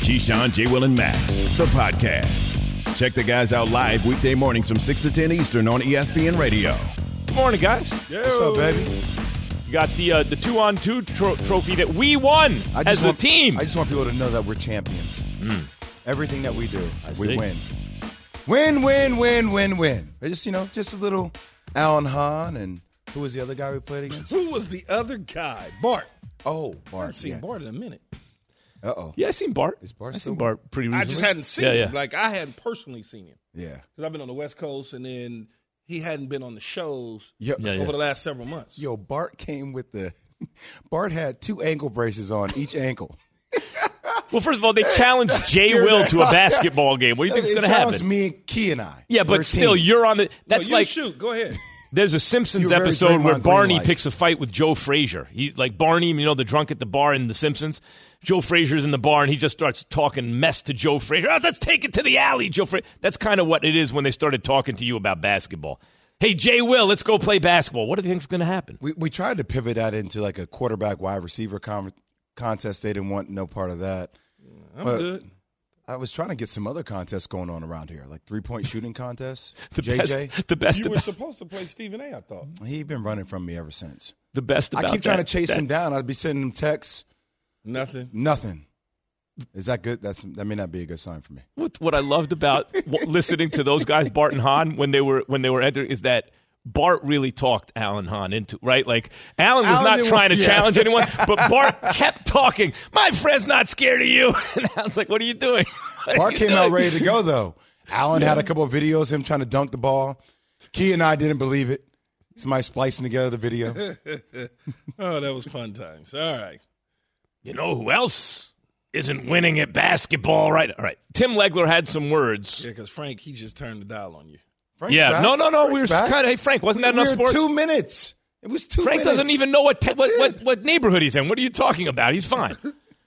Keyshawn, J. Will, and Max, the podcast. Check the guys out live weekday mornings from 6 to 10 Eastern on ESPN Radio. Good morning, guys. Yo. What's up, baby? You got the two-on-two trophy that we won as a team. I just want people to know that we're champions. Everything that we do, we win. Win, win, win, win, win. Just, you know, just a little Alan Hahn and who was the other guy we played against? Who was the other guy? Bart. Oh, Bart. I haven't seen Bart in a minute. Uh-oh. Yeah, I seen Bart. I've seen Bart pretty recently. I just hadn't seen him. Like, I hadn't personally seen him. Yeah. Because I've been on the West Coast, and then he hadn't been on the shows over the last several months. Yo, Bart came with the – Bart had two ankle braces on each ankle. Well, first of all, they challenged J. Will to a basketball game. What do you think is going to happen? It's me and Key and I. Yeah, but still, you're on the – that's like – shoot. Go ahead. There's a Simpsons episode where Barney picks a fight with Joe Frazier. He, like Barney, you know, the drunk at the bar in The Simpsons. Joe Frazier's in the bar, and he just starts talking mess to Joe Frazier. Oh, let's take it to the alley, Joe Frazier. That's kind of what it is when they started talking to you about basketball. Hey, J. Will, let's go play basketball. What do you think's going to happen? We tried to pivot that into like a quarterback wide receiver contest. They didn't want no part of that. I'm good. I was trying to get some other contests going on around here, like three-point shooting contests. JJ. The best. You were supposed to play Stephen A., I thought. He's been running from me ever since. The best about that. I keep trying to chase him down. I'd be sending him texts. Nothing. Is that good? That may not be a good sign for me. What I loved about listening to those guys, Bart and Hahn, when they were entering, is that Bart really talked Alan Hahn into, right? Like, Alan was not trying to challenge anyone, but Bart kept talking. My friend's not scared of you. And I was like, what are you doing? Bart came out ready to go, though. Alan had a couple of videos, him trying to dunk the ball. Key and I didn't believe it. Somebody splicing together the video. Oh, that was fun times. All right. You know who else isn't winning at basketball, right? All right. Tim Legler had some words. Yeah, because Frank, he just turned the dial on you. Frank's back. No. Hey, Frank, wasn't that enough sports? 2 minutes. It was 2 minutes. Frank doesn't even know what neighborhood he's in. What are you talking about? He's fine.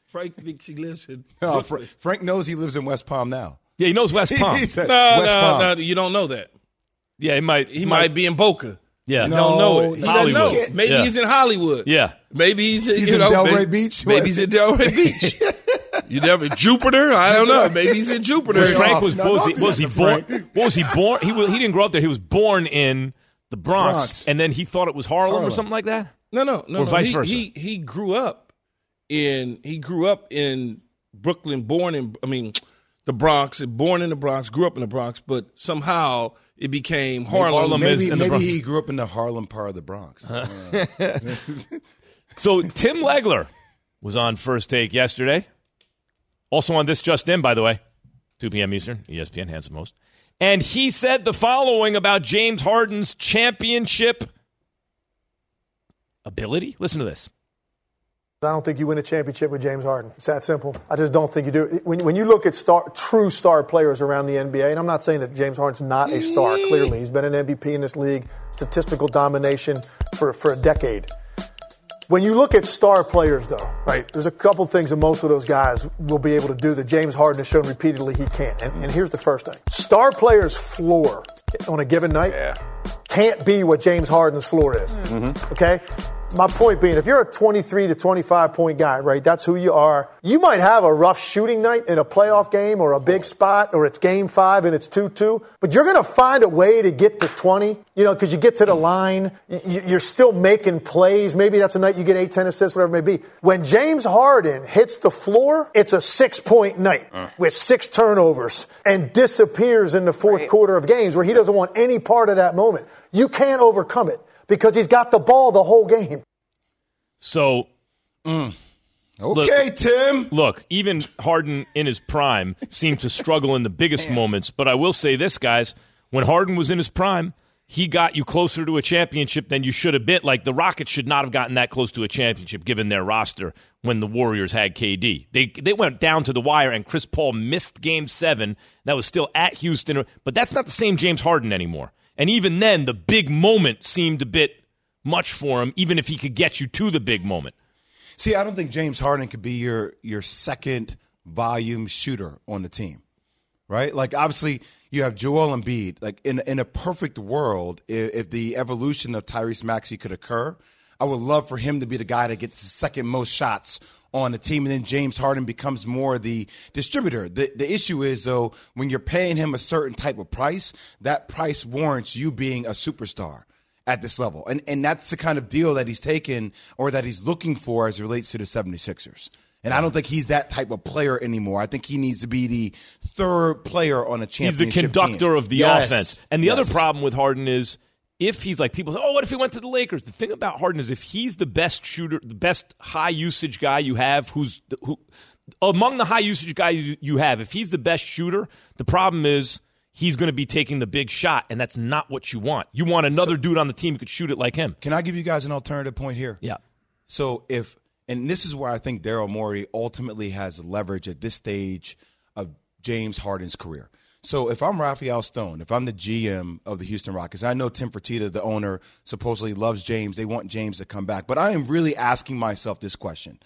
Frank thinks he lives in. No, Frank knows he lives in West Palm now. Yeah, he knows West Palm. No, you don't know that. Yeah, he might. He might be in Boca. Yeah, no, he doesn't know. Maybe he's in Hollywood. Yeah, maybe he's in Delray Beach. Maybe he's in Delray Beach. You never Jupiter? I don't know. Maybe he's in Jupiter. Was he born? He didn't grow up there. He was born in the Bronx. And then he thought it was Harlem or something like that. No. Or vice versa. He grew up in Brooklyn, the Bronx. Born in the Bronx, grew up in the Bronx, but somehow it became Harlem. Maybe he grew up in the Harlem part of the Bronx. So Tim Legler was on First Take yesterday. Also on this just in, by the way, 2 p.m. Eastern, ESPN, handsome host. And he said the following about James Harden's championship ability. Listen to this. I don't think you win a championship with James Harden. It's that simple. I just don't think you do. When you look at true star players around the NBA, and I'm not saying that James Harden's not a star, clearly. He's been an MVP in this league, statistical domination for a decade. When you look at star players, though, right, there's a couple things that most of those guys will be able to do that James Harden has shown repeatedly he can't. And here's the first thing. Star players' floor on a given night can't be what James Harden's floor is, okay? My point being, if you're a 23 to 25-point guy, right, that's who you are, you might have a rough shooting night in a playoff game or a big spot or it's game 5 and it's 2-2, but you're going to find a way to get to 20, you know, because you get to the line, you're still making plays. Maybe that's a night you get 8, 10 assists, whatever it may be. When James Harden hits the floor, it's a 6-point night with 6 turnovers and disappears in the fourth quarter of games where he doesn't want any part of that moment. You can't overcome it. Because he's got the ball the whole game. So, Tim. Look, even Harden in his prime seemed to struggle in the biggest moments. But I will say this, guys. When Harden was in his prime, he got you closer to a championship than you should have been. Like, the Rockets should not have gotten that close to a championship given their roster when the Warriors had KD. They went down to the wire, and Chris Paul missed Game 7. That was still at Houston. But that's not the same James Harden anymore. And even then, the big moment seemed a bit much for him, even if he could get you to the big moment. See, I don't think James Harden could be your second volume shooter on the team, right? Like, obviously, you have Joel Embiid. Like, in a perfect world, if the evolution of Tyrese Maxey could occur, I would love for him to be the guy that gets the second most shots on the team, and then James Harden becomes more the distributor. The issue is, though, when you're paying him a certain type of price, that price warrants you being a superstar at this level. And that's the kind of deal that he's taken or that he's looking for as it relates to the 76ers. And I don't think he's that type of player anymore. I think he needs to be the third player on a championship team. He's the conductor of the offense. And the other problem with Harden is, if he's like, people say, oh, what if he went to the Lakers? The thing about Harden is, if he's the best shooter, the best high-usage guy you have, who among the high-usage guys you have, if he's the best shooter, the problem is he's going to be taking the big shot, and that's not what you want. You want another dude on the team who could shoot it like him. Can I give you guys an alternative point here? Yeah. So if... And this is where I think Daryl Morey ultimately has leverage at this stage of James Harden's career. So if I'm Raphael Stone, if I'm the GM of the Houston Rockets, I know Tim Fertitta, the owner, supposedly loves James. They want James to come back. But I am really asking myself this question.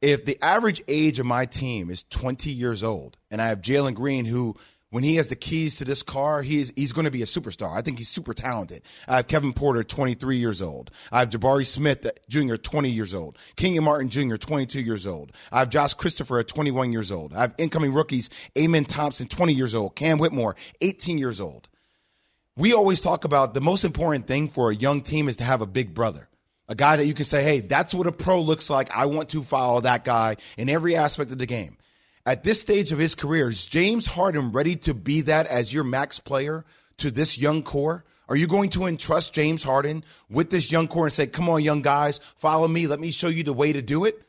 If the average age of my team is 20 years old, and I have Jalen Green, who – when he has the keys to this car, he's going to be a superstar. I think he's super talented. I have Kevin Porter, 23 years old. I have Jabari Smith Jr., 20 years old. Kenyon Martin Jr., 22 years old. I have Josh Christopher at 21 years old. I have incoming rookies, Amen Thompson, 20 years old. Cam Whitmore, 18 years old. We always talk about the most important thing for a young team is to have a big brother. A guy that you can say, hey, that's what a pro looks like. I want to follow that guy in every aspect of the game. At this stage of his career, is James Harden ready to be that as your max player to this young core? Are you going to entrust James Harden with this young core and say, come on, young guys, follow me. Let me show you the way to do it?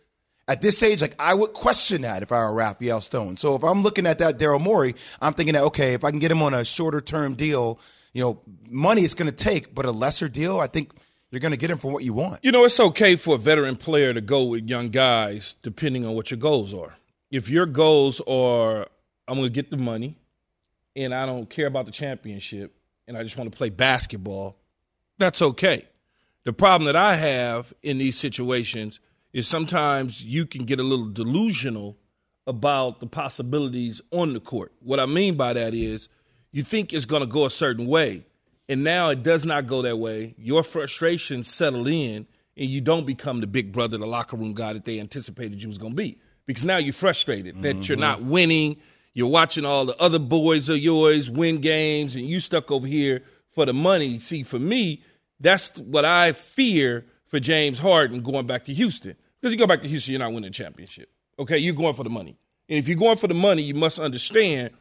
At this stage, like, I would question that if I were Raphael Stone. So if I'm looking at that Daryl Morey, I'm thinking that, okay, if I can get him on a shorter-term deal, you know, money it's going to take, but a lesser deal, I think you're going to get him for what you want. You know, it's okay for a veteran player to go with young guys depending on what your goals are. If your goals are, I'm going to get the money, and I don't care about the championship, and I just want to play basketball, that's okay. The problem that I have in these situations is sometimes you can get a little delusional about the possibilities on the court. What I mean by that is you think it's going to go a certain way, and now it does not go that way. Your frustrations settle in, and you don't become the big brother, the locker room guy that they anticipated you was going to be. Because now you're frustrated that you're not winning. You're watching all the other boys of yours win games, and you stuck over here for the money. See, for me, that's what I fear for James Harden going back to Houston. Because you go back to Houston, you're not winning a championship. Okay, you're going for the money. And if you're going for the money, you must understand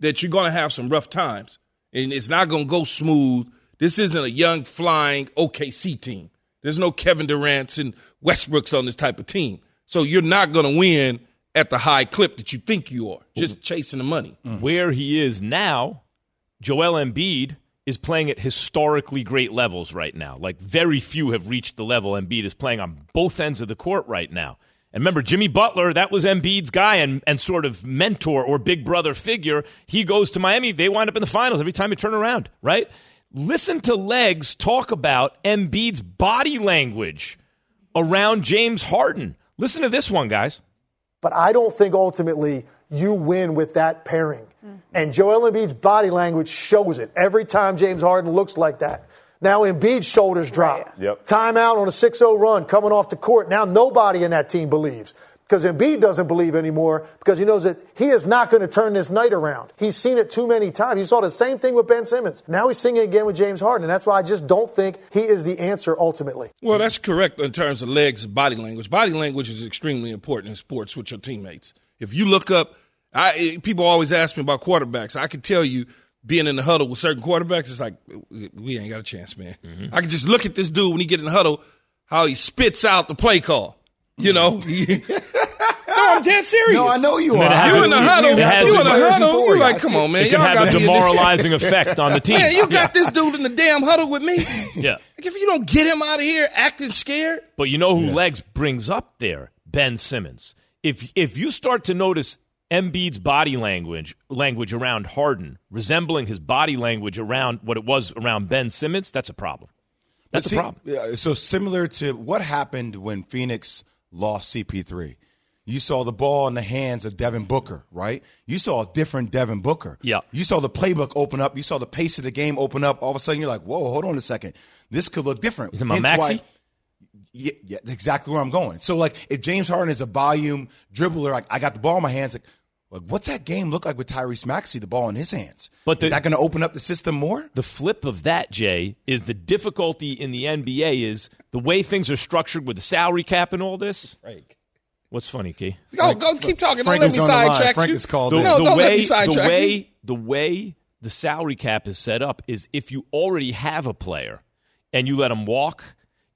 that you're going to have some rough times. And it's not going to go smooth. This isn't a young, flying OKC team. There's no Kevin Durants and Westbrooks on this type of team. So you're not going to win at the high clip that you think you are, just chasing the money. Where he is now, Joel Embiid is playing at historically great levels right now. Like, very few have reached the level Embiid is playing on both ends of the court right now. And remember, Jimmy Butler, that was Embiid's guy and sort of mentor or big brother figure. He goes to Miami. They wind up in the finals every time you turn around, right? Listen to Legs talk about Embiid's body language around James Harden. Listen to this one, guys. But I don't think ultimately you win with that pairing. And Joel Embiid's body language shows it. Every time James Harden looks like that. Now Embiid's shoulders drop. Right. Yep. Timeout on a 6-0 run coming off the court. Now nobody in that team believes. Because Embiid doesn't believe anymore because he knows that he is not going to turn this night around. He's seen it too many times. He saw the same thing with Ben Simmons. Now he's seeing it again with James Harden, and that's why I just don't think he is the answer ultimately. Well, that's correct in terms of Legs' body language. Body language is extremely important in sports with your teammates. If you look up, people always ask me about quarterbacks. I can tell you, being in the huddle with certain quarterbacks, it's like, we ain't got a chance, man. I can just look at this dude when he get in the huddle, how he spits out the play call. You know? I'm dead serious. No, I know you are. You in the huddle. You're like, come on, man. It can have a demoralizing effect on the team. Man, you got this dude in the damn huddle with me. Yeah. If you don't get him out of here acting scared. But you know who Legs brings up there? Ben Simmons. If you start to notice Embiid's body language around Harden resembling his body language around what it was around Ben Simmons, that's a problem. That's a problem. So similar to what happened when Phoenix lost CP3. You saw the ball in the hands of Devin Booker, right? You saw a different Devin Booker. Yeah. You saw the playbook open up. You saw the pace of the game open up. All of a sudden, you're like, whoa, hold on a second. This could look different. You're talking about Maxey? Yeah, exactly where I'm going. So, like, if James Harden is a volume dribbler, like, I got the ball in my hands, like what's that game look like with Tyrese Maxey, the ball in his hands? But is that going to open up the system more? The flip of that, Jay, is the difficulty in the NBA is the way things are structured with the salary cap and all this. Right. What's funny, Key? Go keep talking. Frank don't let me sidetrack you. Frank is called in. No, don't let me sidetrack you. The way the salary cap is set up is if you already have a player and you let him walk,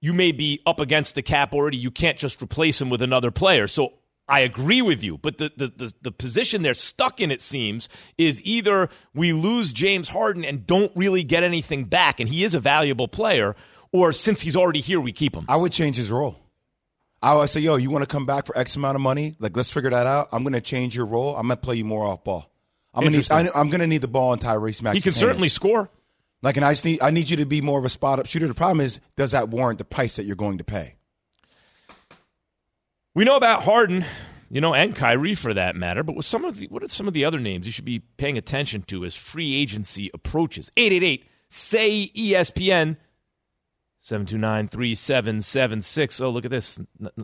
you may be up against the cap already. You can't just replace him with another player. So I agree with you, but the position they're stuck in, it seems, is either we lose James Harden and don't really get anything back, and he is a valuable player, or since he's already here, we keep him. I would change his role. I would say, yo, you want to come back for X amount of money? Like, let's figure that out. I'm going to change your role. I'm going to play you more off ball. I'm going to need the ball in Tyrese Maxey. He can certainly score. Like, and I need you to be more of a spot-up shooter. The problem is, does that warrant the price that you're going to pay? We know about Harden, and Kyrie for that matter, but what are some of the other names you should be paying attention to as free agency approaches? 888-SAY-ESPN, 729-3776. Oh, look at this.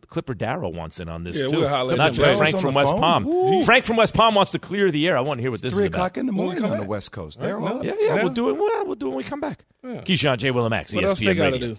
Clipper Darrell wants in on this, too. We'll not just Frank from West Palm. Ooh. Frank from West Palm wants to clear the air. I want to hear what this is about. 3 o'clock in the morning on the West Coast. Right. We'll do it when we come back. Yeah. Keyshawn, J. Will and Max, ESPN Radio. What else they got to do?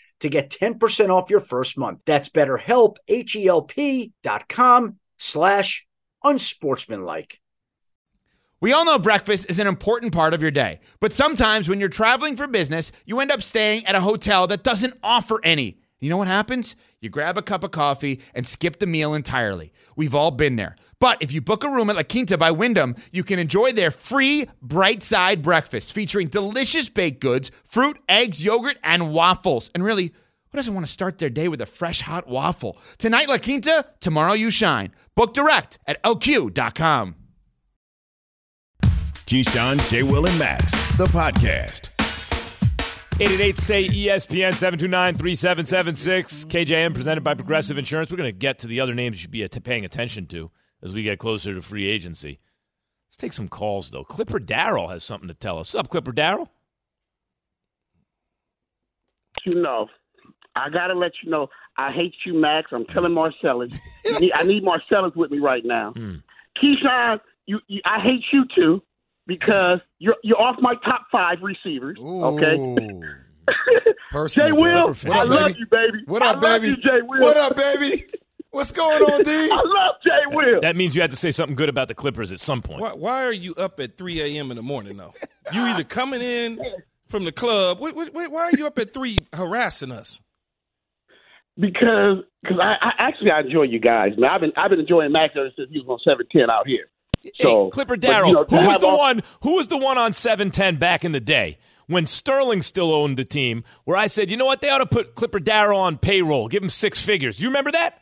to get 10% off your first month. That's BetterHelp, BetterHelp.com/unsportsmanlike. We all know breakfast is an important part of your day, but sometimes when you're traveling for business, you end up staying at a hotel that doesn't offer any. You know what happens? You grab a cup of coffee and skip the meal entirely. We've all been there. But if you book a room at La Quinta by Wyndham, you can enjoy their free Bright Side breakfast featuring delicious baked goods, fruit, eggs, yogurt, and waffles. And really, who doesn't want to start their day with a fresh, hot waffle? Tonight, La Quinta, tomorrow you shine. Book direct at LQ.com. Keyshawn, J. Will, and Max, the podcast. 888-SAY-ESPN, 729-3776. KJM presented by Progressive Insurance. We're going to get to the other names you should be paying attention to as we get closer to free agency. Let's take some calls, though. Clipper Darrell has something to tell us. What's up, Clipper Darrell? I got to let you know, I hate you, Max. I'm telling Marcellus. I need Marcellus with me right now. Keyshawn, I hate you, too. Because you're off my top 5 receivers, okay? J. Will, I love you, baby. What up, baby? What up, baby? What's going on, D? I love J. Will. That means you had to say something good about the Clippers at some point. Why are you up at 3 a.m. in the morning, though? You either coming in from the club. Why are you up at 3 harassing us? Because I enjoy you guys. Man, I've been enjoying Max ever since he was on 710 out here. So, hey, Clipper Darrell, who was the one on 710 back in the day when Sterling still owned the team where I said, you know what, they ought to put Clipper Darrell on payroll, give him 6 figures. You remember that?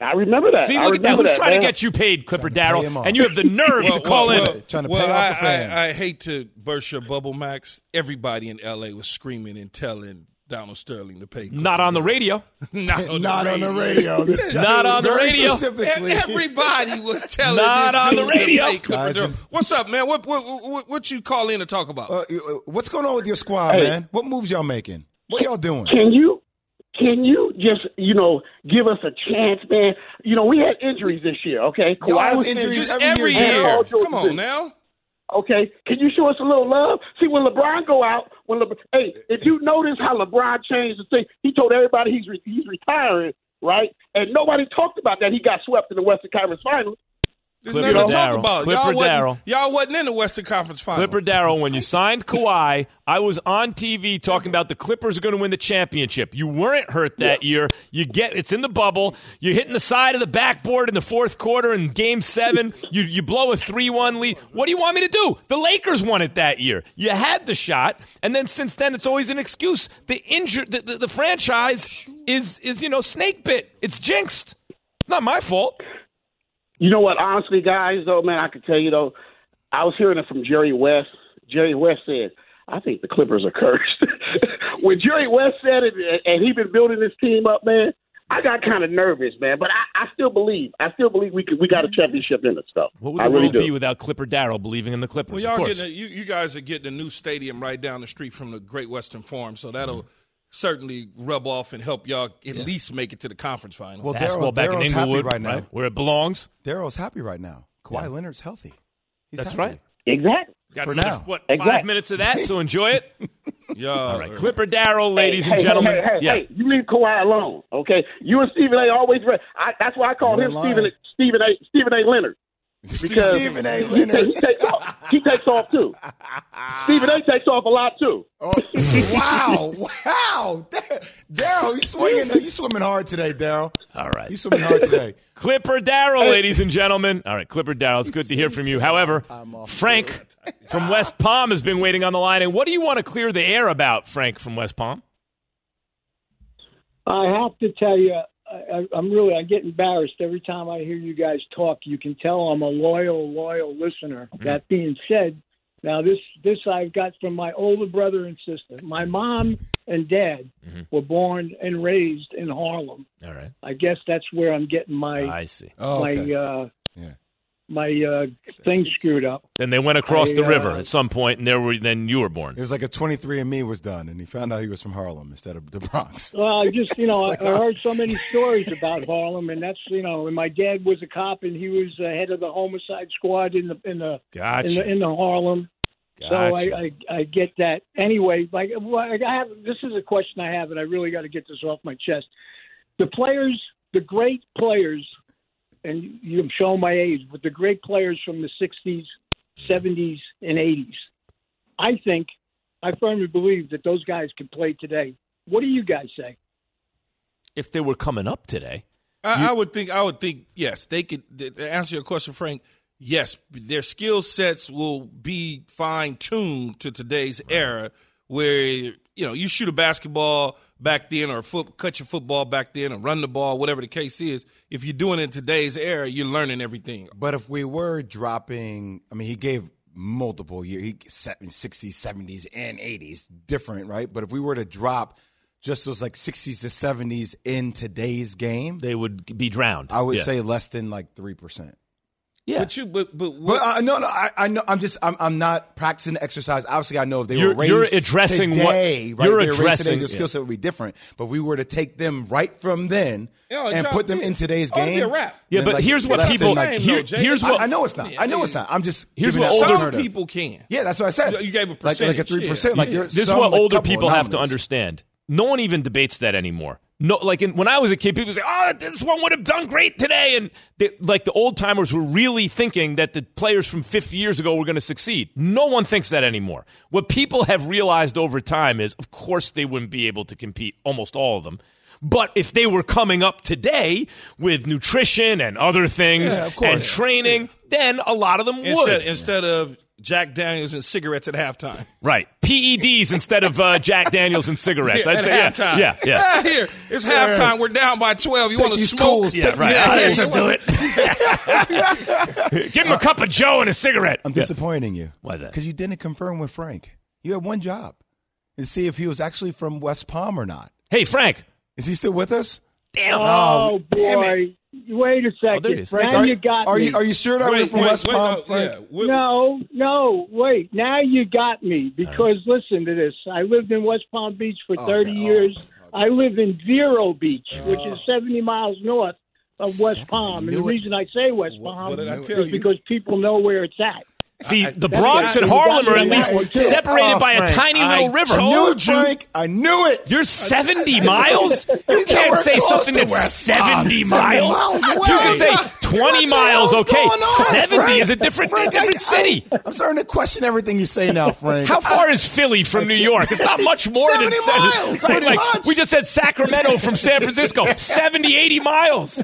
I remember that. See, look at that. Who's trying to get you paid, Clipper Darrell? And you have the nerve to call in. I hate to burst your bubble, Max. Everybody in L.A. was screaming and telling Donald Sterling to pay. Not on the radio. Not on the radio. Not on the radio. Specifically. Everybody was telling this dude to pay. What's up, man? What you call in to talk about? What's going on with your squad, man? What moves y'all making? What y'all doing? Can you just, give us a chance, man? We had injuries this year, okay? Kawhi was injuries every year. Come on now. Okay, can you show us a little love? See, when LeBron go out, if you notice how LeBron changed the thing, he told everybody he's retiring, right? And nobody talked about that. He got swept in the Western Conference Finals. There's nothing to talk about. Y'all wasn't in the Western Conference Finals. Clipper Darrell, when you signed Kawhi, I was on TV talking about the Clippers are going to win the championship. You weren't hurt that year. It's in the bubble. You're hitting the side of the backboard in the fourth quarter in Game 7. You blow a 3-1 lead. What do you want me to do? The Lakers won it that year. You had the shot, and then since then it's always an excuse. The franchise is snake bit. It's jinxed. It's not my fault. You know what, honestly, guys, though, man, I can tell you, though, I was hearing it from Jerry West. Jerry West said, I think the Clippers are cursed. When Jerry West said it, and he's been building this team up, man, I got kind of nervous, man. But I still believe. I still believe we got a championship in us, though. What would the world be without Clipper Darrell believing in the Clippers? Well, you guys are getting a new stadium right down the street from the Great Western Forum, so that'll certainly rub off and help y'all at least make it to the conference final. Well, Darrell's back in Inglewood, happy right now, where it belongs. Darrell's happy right now. Kawhi Leonard's healthy. That's happy. Right. Exactly. Got for now. What, exactly. 5 minutes of that, so enjoy it? Yeah. All right. Clipper Darrell, ladies and gentlemen. Hey, you leave Kawhi alone, okay? You and Stephen A. always – that's why I call him Stephen A. Leonard. Because Stephen A. Leonard. He takes off, too. Stephen A. takes off a lot, too. Oh, wow. Darrell, you swimming hard today, Darrell. All right. You swimming hard today. Clipper Darrell, ladies and gentlemen. All right, Clipper Darrell, it's good to hear from you. However, Frank from West Palm has been waiting on the line. And what do you want to clear the air about, Frank from West Palm? I have to tell you. I get embarrassed every time I hear you guys talk. You can tell I'm a loyal listener. Mm-hmm. That being said, now this I've got from my older brother and sister. My mom and dad were born and raised in Harlem. All right. I guess that's where I'm getting my thing screwed up. Then they went across the river at some point, and then you were born. It was like a 23andMe was done, and he found out he was from Harlem instead of the Bronx. Well, I heard so many stories about Harlem, and that's, and my dad was a cop, and he was head of the homicide squad in the Harlem. Gotcha. So I get that. Anyway, this is a question I have, and I really got to get this off my chest. The great players. And I'm showing my age, but the great players from the 60s, 70s, and 80s. I firmly believe that those guys could play today. What do you guys say? If they were coming up today, I would think yes, they could. To answer your question, Frank, yes, their skill sets will be fine-tuned to today's era, where you shoot a basketball back then, or cut your football back then, or run the ball, whatever the case is. If you're doing it in today's era, you're learning everything. But if we were dropping, he gave multiple years, 60s, 70s, and 80s, different, right? But if we were to drop just those 60s to 70s in today's game, they would be drowned. I would say less than 3%. Yeah, I'm not practicing the exercise. Obviously, I know if they were raised today, their skill set would be different. But we were to take them right from then and put them in today's game. Yeah, but here's what people. Here's what I know. It's not. I know it's not. I'm just. Here's what older people can. Yeah, that's what I said. You gave a percentage, like a 3%. This is what older people have to understand. No one even debates that anymore. No, when I was a kid, people say, "Oh, this one would have done great today," and the old timers were really thinking that the players from 50 years ago were going to succeed. No one thinks that anymore. What people have realized over time is, of course, they wouldn't be able to compete, almost all of them. But if they were coming up today with nutrition and other things and training, then a lot of them would. Instead of Jack Daniels and cigarettes at halftime. Right. PEDs instead of Jack Daniels and cigarettes. Yeah, I'd say, halftime. Yeah. Here. It's halftime. We're down by 12. You want to smoke? Cools. Yeah, right. Let's do it. Give him a cup of Joe and a cigarette. I'm disappointing you. Why is that? Because you didn't confirm with Frank. You had one job. And see if he was actually from West Palm or not. Hey, Frank. Is he still with us? Damn. Oh, boy. Wait a second. Frank, now you got me. Are you sure that we're from West Palm? No, wait. Now you got me because listen to this. I lived in West Palm Beach for 30 years. I live in Vero Beach, which is 70 miles north of West Palm. And the reason I say West Palm is because people know where it's at. See, the Bronx and Harlem are at least separated by a tiny little river. I knew it. You're 70 miles? You can't say something that's 70 miles. You can say 20 miles, okay? 70 is a different city. I'm starting to question everything you say now, Frank. How far is Philly from New York? It's not much more than 70 miles. Right, like, we just said Sacramento from San Francisco. 70, 80 miles.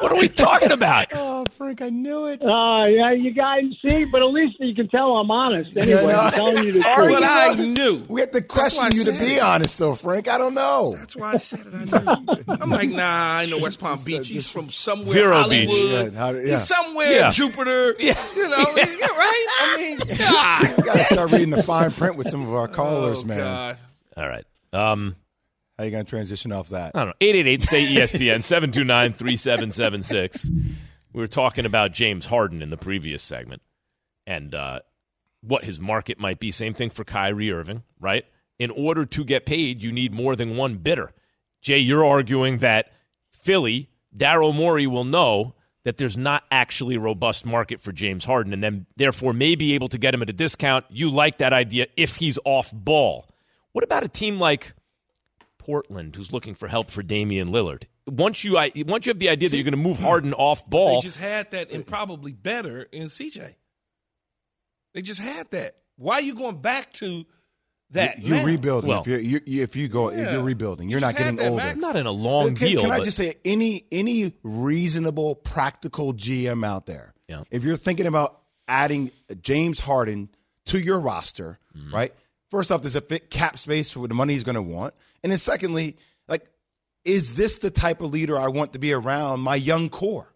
What are we talking about? Oh, Frank, I knew it. Yeah, you guys see, but at least you can tell I'm honest. Anyway, I'm telling you the truth. But I knew. We had to question you to be honest, though, Frank. I don't know. That's why I said it. I knew. I'm like, nah, I know West Palm Beach. He's from somewhere Hollywood. Yeah, he's somewhere Jupiter. Yeah. You know, right? I mean, God. We've got to start reading the fine print with some of our callers, man. God. All right. How are you going to transition off that? I don't know. 888-SAY-ESPN, 729-3776. We were talking about James Harden in the previous segment and what his market might be. Same thing for Kyrie Irving, right? In order to get paid, you need more than one bidder. Jay, you're arguing that Philly, Daryl Morey will know that there's not actually a robust market for James Harden and then therefore may be able to get him at a discount. You like that idea if he's off ball. What about a team like Portland, who's looking for help for Damian Lillard? Once you have the idea that you're going to move Harden off ball, they just had that, and probably better in CJ. They just had that. Why are you going back to that? You're rebuilding. Well, if you're rebuilding, you're not getting older. Max. Not in a long deal. Can I just say, any reasonable, practical GM out there, if you're thinking about adding James Harden to your roster, right? First off, does it fit cap space for the money he's going to want? And then secondly, like, is this the type of leader I want to be around my young core?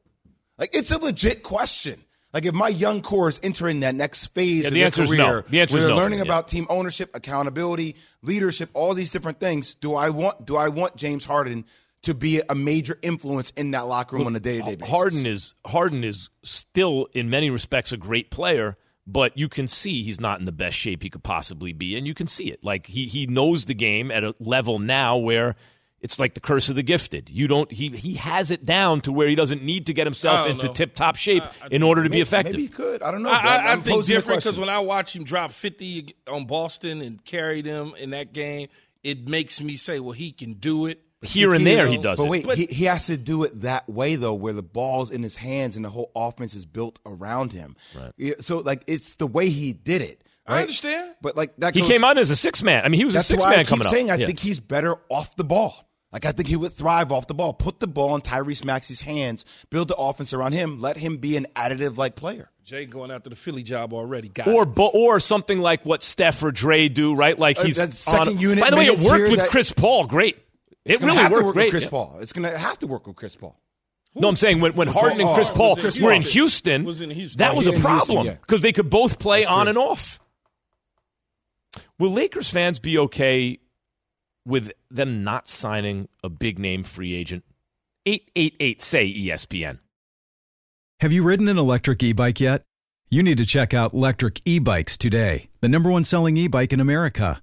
Like, it's a legit question. Like, if my young core is entering that next phase of their career, where they're learning about team ownership, accountability, leadership, all these different things, do I want James Harden to be a major influence in that locker room on a day-to-day basis? Harden is still, in many respects, a great player. But you can see he's not in the best shape he could possibly be, and you can see it. Like, he knows the game at a level now where it's like the curse of the gifted. He has it down to where he doesn't need to get himself into tip-top shape in order to be effective. Maybe he could. I don't know. I think different because when I watch him drop 50 on Boston and carry them in that game, it makes me say, well, he can do it. Here and there, he does it. But wait, he has to do it that way, though, where the ball's in his hands and the whole offense is built around him. Right. So, like, it's the way he did it. Right? I understand. But, like, he came out as a six-man. I mean, he was a six-man coming up. I think he's better off the ball. Like, I think he would thrive off the ball. Put the ball in Tyrese Maxey's hands, build the offense around him, let him be an additive-like player. Jay going after the Philly job already. Or something like what Steph or Dre do, right? Like, he's second unit. By the way, it worked with Chris Paul. Great. It really worked great. It's going to have to work with Chris Paul. No, I'm saying when Harden and Chris Paul were in Houston, that was a problem because they could both play on and off. Will Lakers fans be okay with them not signing a big-name free agent? 888-SAY-ESPN. Have you ridden an electric e-bike yet? You need to check out Lectric e-bikes today, the number one selling e-bike in America.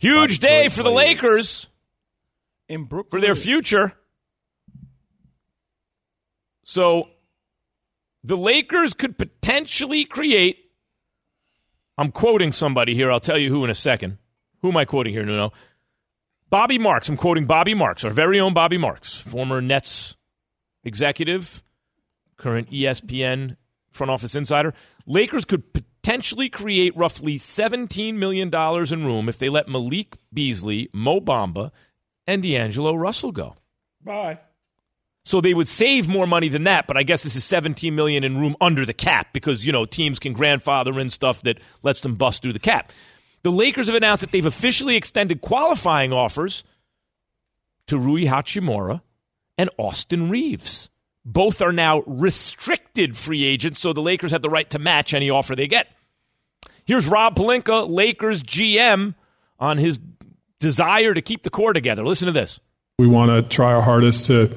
Huge day for the Lakers in Brooklyn for their future. So the Lakers could potentially create, I'm quoting somebody here, I'll tell you who in a second. Who am I quoting here, Nuno? Bobby Marks. I'm quoting Bobby Marks, our very own Bobby Marks, former Nets executive, current ESPN front office insider. Lakers could potentially create roughly $17 million in room if they let Malik Beasley, Mo Bamba, and D'Angelo Russell go. Bye. So they would save more money than that, but I guess this is $17 million in room under the cap because, you know, teams can grandfather in stuff that lets them bust through the cap. The Lakers have announced that they've officially extended qualifying offers to Rui Hachimura and Austin Reeves. Both are now restricted free agents, so the Lakers have the right to match any offer they get. Here's Rob Pelinka, Lakers GM, on his desire to keep the core together. Listen to this. We want to try our hardest to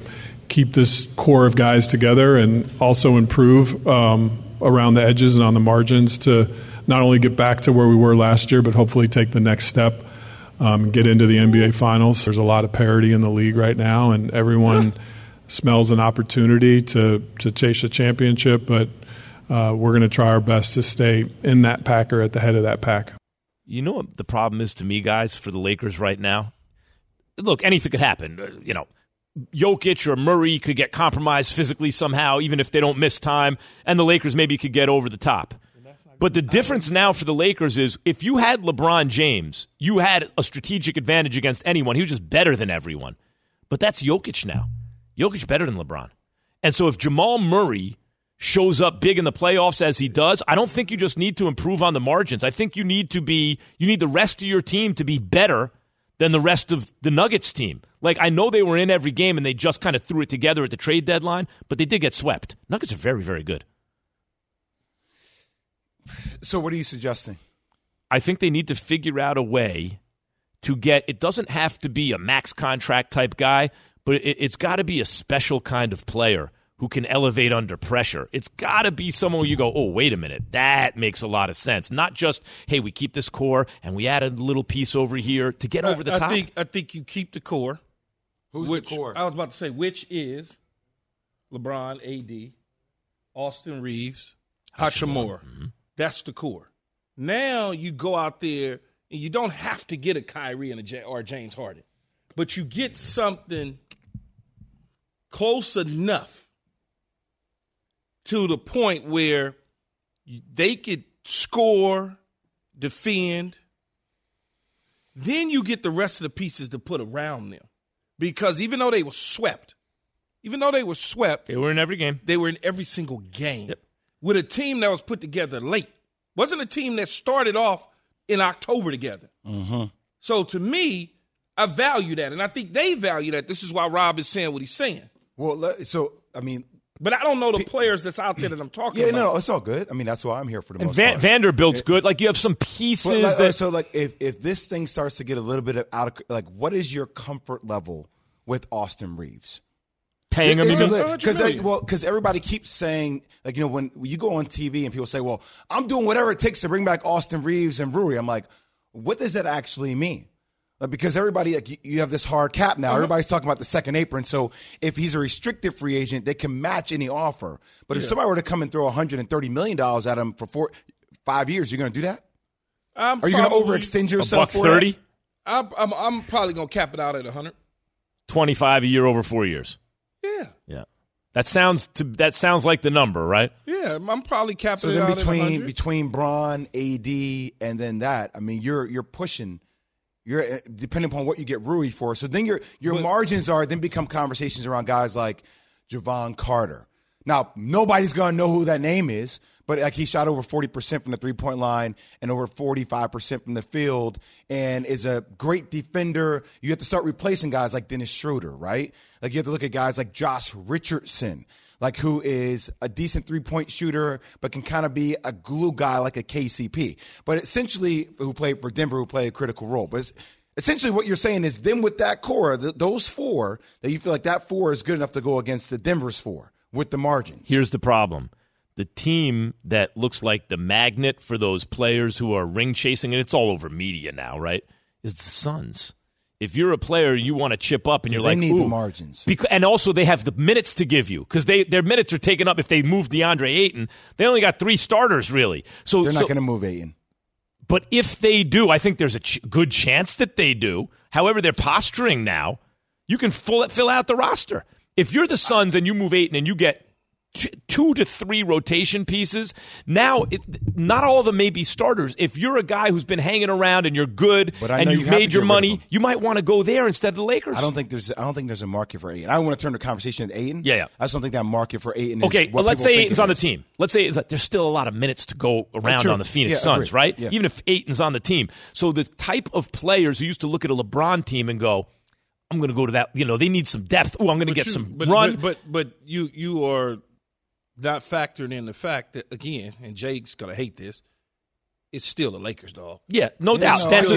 keep this core of guys together and also improve around the edges and on the margins to not only get back to where we were last year, but hopefully take the next step, get into the NBA Finals. There's a lot of parity in the league right now, and everyone smells an opportunity to chase a championship, but we're going to try our best to stay in that pack or at the head of that pack. You know what the problem is to me, guys, for the Lakers right now? Look, anything could happen. You know, Jokic or Murray could get compromised physically somehow, even if they don't miss time, and the Lakers maybe could get over the top. But the difference now for the Lakers is if you had LeBron James, you had a strategic advantage against anyone. He was just better than everyone. But that's Jokic now. Jokic better than LeBron. And so if Jamal Murray shows up big in the playoffs as he does, I don't think you just need to improve on the margins. I think you need to be, you need the rest of your team to be better than the rest of the Nuggets team. Like, I know they were in every game and they just kind of threw it together at the trade deadline, but they did get swept. Nuggets are very, very good. So what are you suggesting? I think they need to figure out a way to get, it doesn't have to be a max contract type guy, but it's got to be a special kind of player who can elevate under pressure. It's got to be someone where you go, oh, wait a minute, that makes a lot of sense. Not just, hey, we keep this core and we add a little piece over here to get over the top. I think you keep the core. Who's the core? I was about to say, which is LeBron, A.D., Austin Reeves, Hachimura. Mm-hmm. That's the core. Now you go out there and you don't have to get a Kyrie and or James Harden. But you get something close enough to the point where they could score, defend. Then you get the rest of the pieces to put around them. Because even though they were swept. They were in every game. They were in every single game. Yep. With a team that was put together late. Wasn't a team that started off in October together. Mm-hmm. So to me, I value that, and I think they value that. This is why Rob is saying what he's saying. Well, so, I mean. But I don't know the players that's out there that I'm talking about. Yeah, no, it's all good. I mean, that's why I'm here for the most part. Vanderbilt's good. Like, you have some pieces that. So, like, if this thing starts to get a little bit out of, like, what is your comfort level with Austin Reeves? Paying him because everybody keeps saying, like, you know, when you go on TV and people say, well, I'm doing whatever it takes to bring back Austin Reeves and Rui. I'm like, what does that actually mean? Because everybody, like, you have this hard cap now. Mm-hmm. Everybody's talking about the second apron. So if he's a restricted free agent, they can match any offer. But if somebody were to come and throw $130 million at him for 5 years, you're going to do that? Are you going to overextend yourself for $130? I'm probably going to cap it out at $100. $25 a year over 4 years. Yeah. That sounds like the number, right? Yeah, I'm probably capping it out at $100. So then between Bron, AD, and then that, I mean, you're pushing. You're depending upon what you get Rui for. So then your margins become conversations around guys like Javon Carter, Now, nobody's going to know who that name is, but like he shot over 40% from the three-point line and over 45% from the field and is a great defender. You have to start replacing guys like Dennis Schroeder, right? Like you have to look at guys like Josh Richardson, like who is a decent three-point shooter but can kind of be a glue guy like a KCP, but essentially who played for Denver, who played a critical role. But it's, essentially what you're saying is then with that core, those four, that you feel like that four is good enough to go against the Denver's four. With the margins. Here's the problem. The team that looks like the magnet for those players who are ring chasing, and it's all over media now, right, is the Suns. If you're a player, you want to chip up, and you're like, ooh. They need the margins. And also they have the minutes to give you because their minutes are taken up if they move DeAndre Ayton. They only got three starters, really. So they're not going to move Ayton. But if they do, I think there's a good chance that they do. However, they're posturing now. You can fill out the roster. If you're the Suns and you move Ayton and you get 2 to 3 rotation pieces, now not all of them may be starters. If you're a guy who's been hanging around and you're good and you've made your money, you might want to go there instead of the Lakers. I don't think there's a market for Ayton. I don't want to turn the conversation to Ayton. Yeah. I just don't think that market for Ayton is okay. Well, let's say Ayton's on the team. Let's say it's like there's still a lot of minutes to go around on the Phoenix Suns, agreed. Right? Yeah. Even if Ayton's on the team, so the type of players who used to look at a LeBron team and go, I'm going to go to that. You know, they need some depth. Oh, I'm going to get some run. But you are not factoring in the fact that, again, and Jake's going to hate this, it's still the Lakers, dog. Yeah, no doubt. That's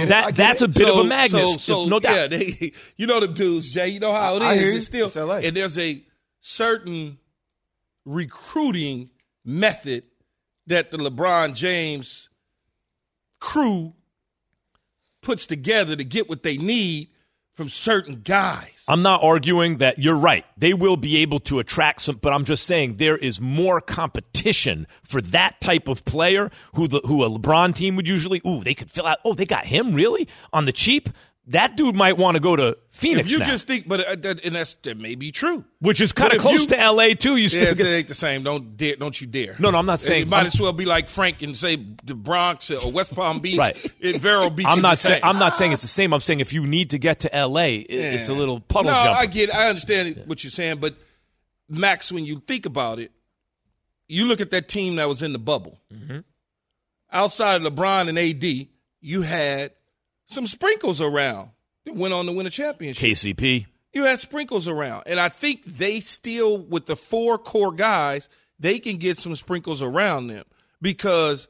a bit of a magnet. So, no doubt. Yeah, you know them dudes, Jay. You know how it is. It's still, it's LA. And there's a certain recruiting method that the LeBron James crew puts together to get what they need from certain guys. I'm not arguing that you're right. They will be able to attract some, but I'm just saying there is more competition for that type of player who a LeBron team would usually, they could fill out, they got him really on the cheap? That dude might want to go to Phoenix now. That may be true. Which is kind of close to L.A. too. It ain't the same. Don't you dare. No, I'm not saying. It might as well be like Frank and say the Bronx or West Palm Beach. Right. Vero Beach. I'm not saying it's the same. I'm saying if you need to get to L.A., it's a little puddle jumper. I understand what you're saying, but Max, when you think about it, you look at that team that was in the bubble. Mm-hmm. Outside of LeBron and A.D., you had some sprinkles around. They went on to win a championship. KCP. You had sprinkles around. And I think they still, with the four core guys, they can get some sprinkles around them because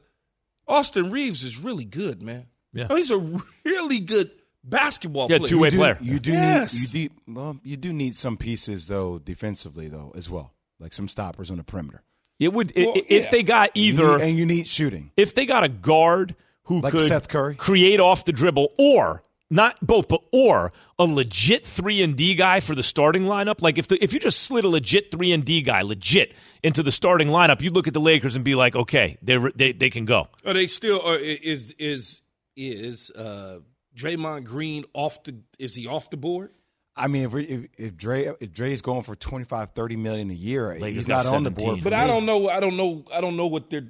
Austin Reeves is really good, man. Yeah. He's a really good basketball player. Two-way player. You do need some pieces, though, defensively, though, as well, like some stoppers on the perimeter. If they got you need shooting. If they got a guard who could Seth Curry create off the dribble, or not both, but or a legit 3-and-D guy for the starting lineup. Like if you just slid a legit 3-and-D guy into the starting lineup, you'd look at the Lakers and be like, okay, they can go. Are they still? Is Draymond Green off the? Is he off the board? I mean, if Dre's going for $25-30 million a year, Lakers he's not on the board. But I don't know what they're.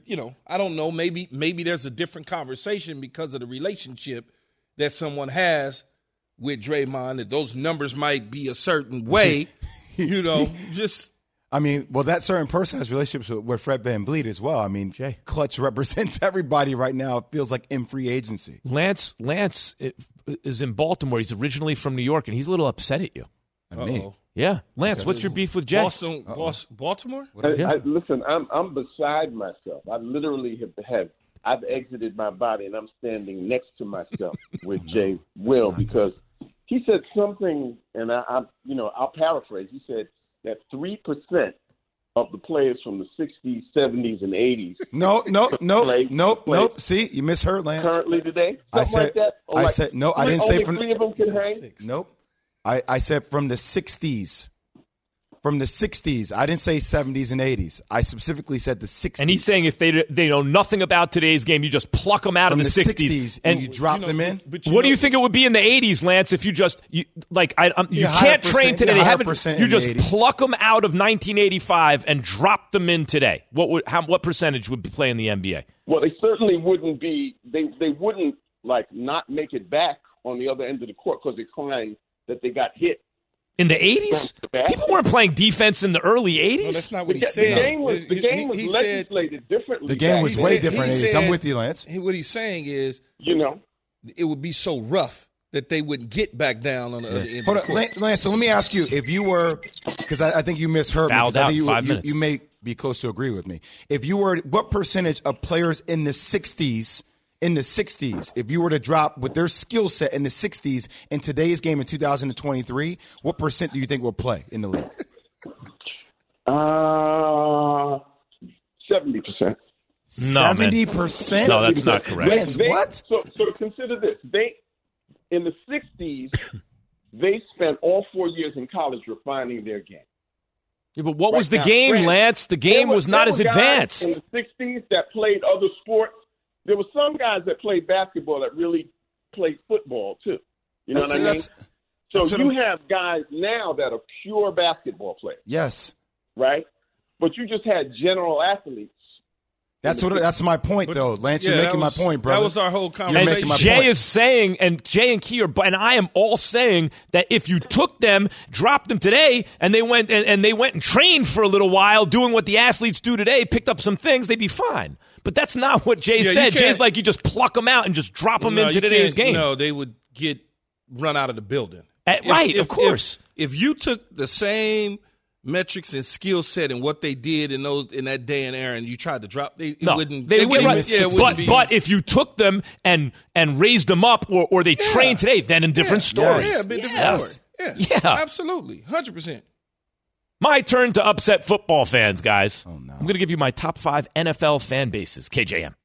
I don't know. Maybe there's a different conversation because of the relationship that someone has with Draymond. That those numbers might be a certain way. That certain person has relationships with Fred VanVleet as well. I mean, Jay. Clutch represents everybody right now. It feels like in free agency. Lance is in Baltimore. He's originally from New York, and he's a little upset at you. I mean, yeah, Lance, what's your beef with Jay? Baltimore? Listen, I'm beside myself. I literally I've exited my body, and I'm standing next to myself with J. Will because he said something, and I'll paraphrase. He said that 3% of the players from the 60s, 70s, and 80s. Nope. See, you misheard, Lance. Currently today? I didn't say from... Only 3 of them can hang? Nope. I said from the 60s. From the 60s. I didn't say 70s and 80s. I specifically said the 60s. And he's saying if they know nothing about today's game, you just pluck them out from of the 60s. And you drop them in? What do you think it would be in the 80s, Lance, if you just... You can't train today. They haven't, you just pluck them out of 1985 and drop them in today. What percentage would play in the NBA? Well, they certainly wouldn't be... They wouldn't, not make it back on the other end of the court because they claim that they got hit In the 80s? People weren't playing defense in the early 80s. No, that's not what he said. The game was legislated differently. The game was way different in the 80s. I'm with you, Lance. What he's saying is, it would be so rough that they wouldn't get back down on the other end. Hold on, Lance, so let me ask you, if you were, because I think you misheard me, because I think you may be close to agree with me. If you were, what percentage of players in the 60s, if you were to drop with their skill set in the 60s in today's game in 2023, what percent do you think will play in the league? 70%. No, 70%? No, that's not correct. Lance, what? So consider this. In the 60s, they spent all 4 years in college refining their game. Yeah, but what was the game, Lance? The game was not as advanced. In the 60s that played other sports. There were some guys that played basketball that really played football, too. You know what I mean? So you have guys now that are pure basketball players. Yes. Right? But you just had general athletes. That's my point, though. Lance, you're making my point, brother. That was our whole conversation. And Jay is saying, and Jay and Key and I am all saying that if you took them, dropped them today, and they went and trained for a little while doing what the athletes do today, picked up some things, they'd be fine. But that's not what Jay said. Jay's like, you just pluck them out and just drop them into today's game. No, they would get run out of the building. Of course. If you took the same metrics and skill set and what they did in those in that day and era, and you tried to drop, wouldn't. They wouldn't. Right. But if you took them and raised them up, or they trained today, then in different stories. Yeah, different story. Yeah, absolutely, 100%. My turn to upset football fans, guys. Oh, no. I'm going to give you my top 5 NFL fan bases. KJM.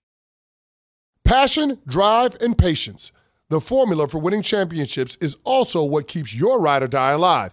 Passion, drive, and patience. The formula for winning championships is also what keeps your ride or die alive.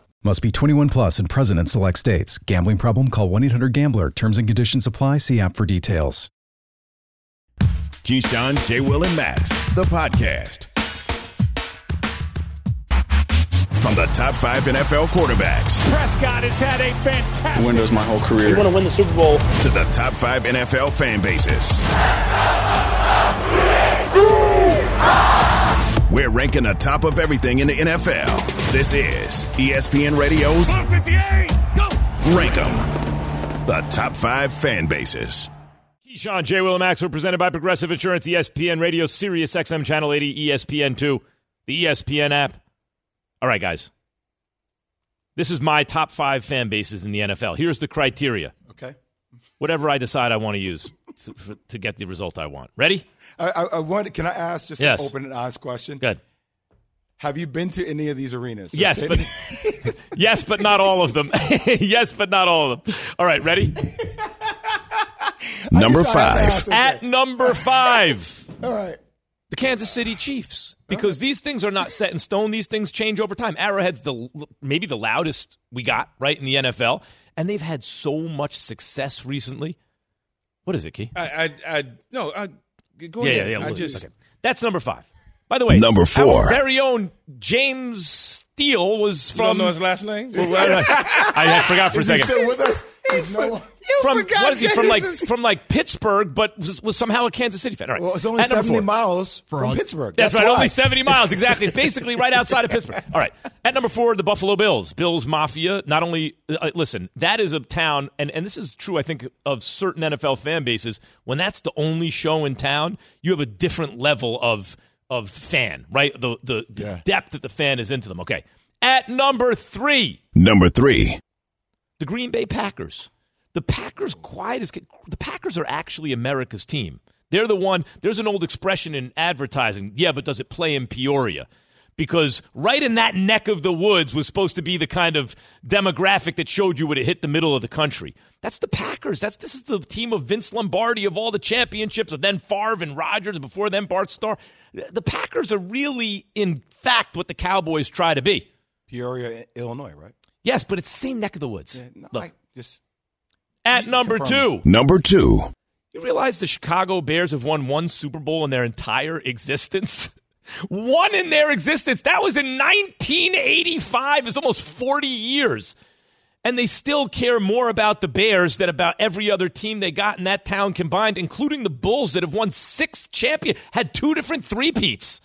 Must be 21 plus and present in select states. Gambling problem? Call 1-800-GAMBLER. Terms and conditions apply. See app for details. Keyshawn, J. Will, and Max, the podcast. From the top 5 NFL quarterbacks. Prescott has had a fantastic windows my whole career. You want to win the Super Bowl. To the top 5 NFL fan bases. We're ranking the top of everything in the NFL. This is ESPN Radio's Rank 'Em, the top 5 fan bases. Keyshawn, J. Will, and Max, we're presented by Progressive Insurance, ESPN Radio, Sirius XM Channel 80, ESPN2, the ESPN app. All right, guys. This is my top 5 fan bases in the NFL. Here's the criteria. Okay. Whatever I decide I want to use to get the result I want. Ready? I want. Can I ask just an open and honest question? Good. Have you been to any of these arenas? Yes, but yes, but not all of them. Yes, but not all of them. All right, ready? Number 5. At number 5. All right. The Kansas City Chiefs, because these things are not set in stone. These things change over time. Arrowhead's maybe the loudest we got, right, in the NFL, and they've had so much success recently. What is it, Key? Go ahead. Okay. That's number 5. By the way, number 4. Our very own James Steele was from. You don't know his last name? I forgot for a second. He's still with us? He's no from Pittsburgh, but was somehow a Kansas City fan. All right. Well, it's only 70 miles from Pittsburgh. That's right. Only 70 miles. Exactly. It's basically right outside of Pittsburgh. All right. At number 4, the Buffalo Bills. Bills Mafia. Not only listen, that is a town, and this is true, I think, of certain NFL fan bases. When that's the only show in town, you have a different level of fan, right? The depth that the fan is into them. Okay. At number 3. The Green Bay Packers. The Packers, the Packers are actually America's team. They're the one. There's an old expression in advertising. Yeah, but does it play in Peoria? Because right in that neck of the woods was supposed to be the kind of demographic that showed you when it hit the middle of the country. That's the Packers. This is the team of Vince Lombardi, of all the championships, of then Favre and Rodgers, before then Bart Starr. The Packers are really, in fact, what the Cowboys try to be. Peoria, Illinois, right? Yes, but it's the same neck of the woods. Yeah, no, look, at number 2. You realize the Chicago Bears have won one Super Bowl in their entire existence? One in their existence. That was in 1985. It's almost 40 years. And they still care more about the Bears than about every other team they got in that town combined, including the Bulls that have won 6 champions, had 2 different three-peats.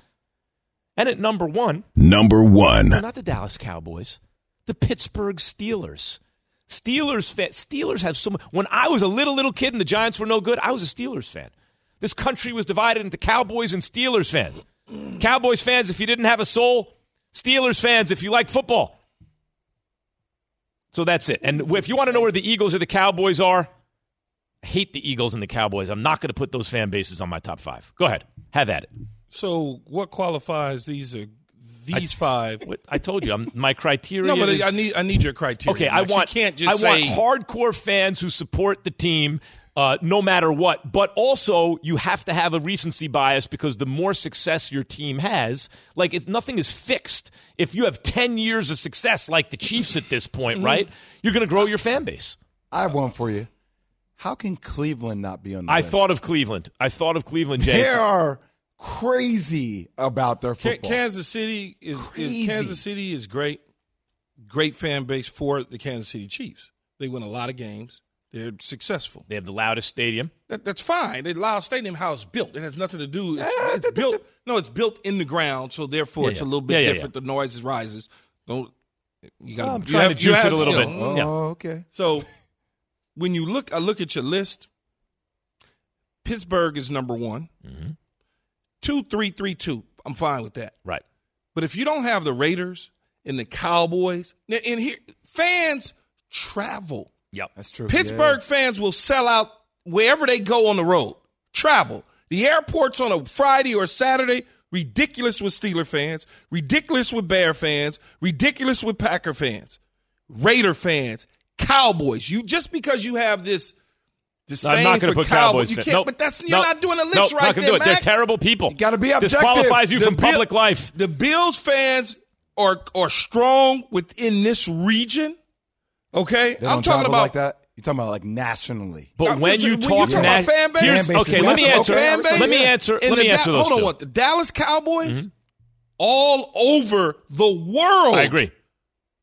And at number 1. No, not the Dallas Cowboys. The Pittsburgh Steelers. Steelers have so much. When I was a little kid and the Giants were no good, I was a Steelers fan. This country was divided into Cowboys and Steelers fans. Cowboys fans if you didn't have a soul. Steelers fans if you like football. So that's it. And if you want to know where the Eagles or the Cowboys are, I hate the Eagles and the Cowboys. I'm not going to put those fan bases on my top 5. Go ahead. Have at it. So what qualifies these five? I told you, my criteria. No, but I need your criteria. Okay, Max. I want hardcore fans who support the team, no matter what. But also, you have to have a recency bias because the more success your team has, like nothing is fixed. If you have 10 years of success, like the Chiefs at this point, right? You're going to grow your fan base. I have one for you. How can Cleveland not be on the list? I thought of Cleveland. James. They are crazy about their football. Kansas City is great fan base for the Kansas City Chiefs. They win a lot of games. They're successful. They have the loudest stadium. That's fine. The loudest stadium, how it's built. It has nothing to do. It's built. No, it's built in the ground, so therefore it's a little bit different. Yeah. The noise rises. I'm trying to juice it a little bit. Oh, yeah. Okay. So when you look at your list. Pittsburgh is number 1. Mm-hmm. 2-3-3-2. I'm fine with that. Right. But if you don't have the Raiders and the Cowboys, and here fans travel. Yep, that's true. Pittsburgh fans will sell out wherever they go on the road. Travel. The airports on a Friday or Saturday, ridiculous with Steeler fans, ridiculous with Bear fans, ridiculous with Packer fans, Raider fans, Cowboys. You just because you have this. I'm not going to put Cowboys. You can't, but you're not doing a list right there, Max. They're terrible people. You got to be objective. Disqualifies you from public life. The Bills fans are strong within this region. Okay, I'm talking about like that. You're talking about like nationally. But when you talk about fan base, okay, let me answer those. Hold on, what the Dallas Cowboys all over the world. I agree.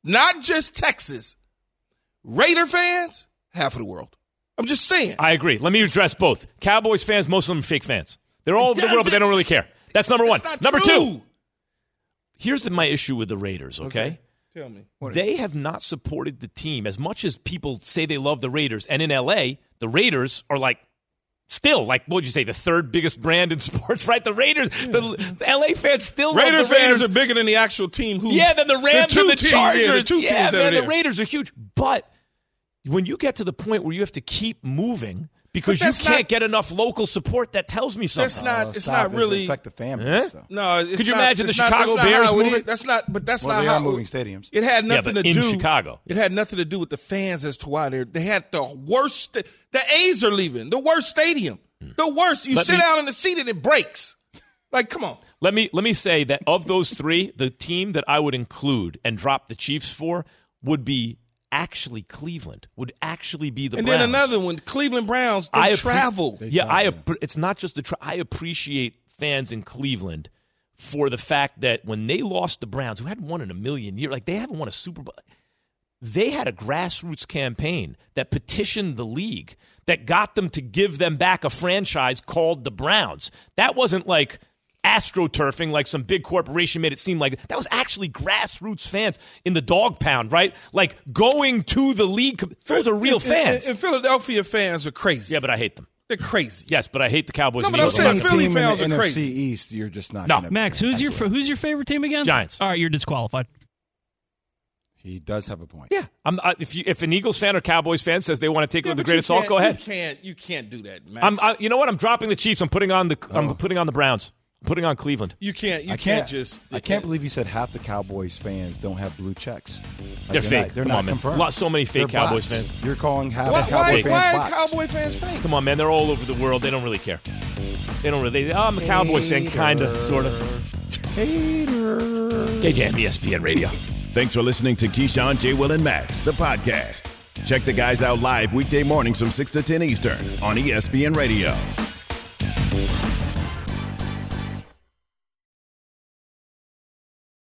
Not just Texas. Raider fans, half of the world. I'm just saying. I agree. Let me address both. Cowboys fans, most of them are fake fans. They're all over the world, but they don't really care. That's number 1. Number 2. Here's my issue with the Raiders, okay? Tell me. They have not supported the team. As much as people say they love the Raiders, and in L.A., the Raiders are what would you say, the third biggest brand in sports, right? The Raiders, the L.A. fans still love the Raiders. Fans are bigger than the actual team. Then the Rams and the Chargers. The Raiders are huge, but when you get to the point where you have to keep moving because you can't get enough local support, that tells me something. It's not really affect the family. Eh? So. No, it's could you imagine the Chicago Bears moving? That's not how moving stadiums. It had nothing to do in Chicago. It had nothing to do with the fans as to why they had the worst. The A's are leaving the worst stadium, the worst. You sit down in the seat and it breaks. Like, come on. Let me say that of those 3, the team that I would include and drop the Chiefs for would be. Actually, Cleveland would actually be the Browns. And then another one, Cleveland Browns, travel. It's not just the I appreciate fans in Cleveland for the fact that when they lost the Browns, who hadn't won in a million years, like they haven't won a Super Bowl, They had a grassroots campaign that petitioned the league that got them to give them back a franchise called the Browns. That wasn't like astroturfing like some big corporation made it seem like. That was actually grassroots fans in the dog pound, right? Like going to the league. Those are real fans. And Philadelphia fans are crazy. Yeah, but I hate them. They're crazy. Yes, but I hate the Cowboys. No, but I'm saying Philly fans are crazy. NFC East, you're just not. No, Max, who's your favorite team again? Giants. All right, you're disqualified. He does have a point. Yeah, if an Eagles fan or Cowboys fan says they want to take it with a grain of salt, go ahead. You can't do that, Max. You know what? I'm dropping the Chiefs. I'm putting on the Browns. I'm putting on Cleveland. I can't believe you said half the Cowboys fans don't have blue checks. They're fake. They're not confirmed. So many fake Cowboys fans. You're calling half the Cowboys fans bots. Why are Cowboy fans fake? Come on, man. They're all over the world. They don't really care. I'm a Cowboys fan, kind of, sort of. Hater. KJM ESPN Radio. Thanks for listening to Keyshawn, J. Will, and Max, the podcast. Check the guys out live weekday mornings from 6 to 10 Eastern on ESPN Radio.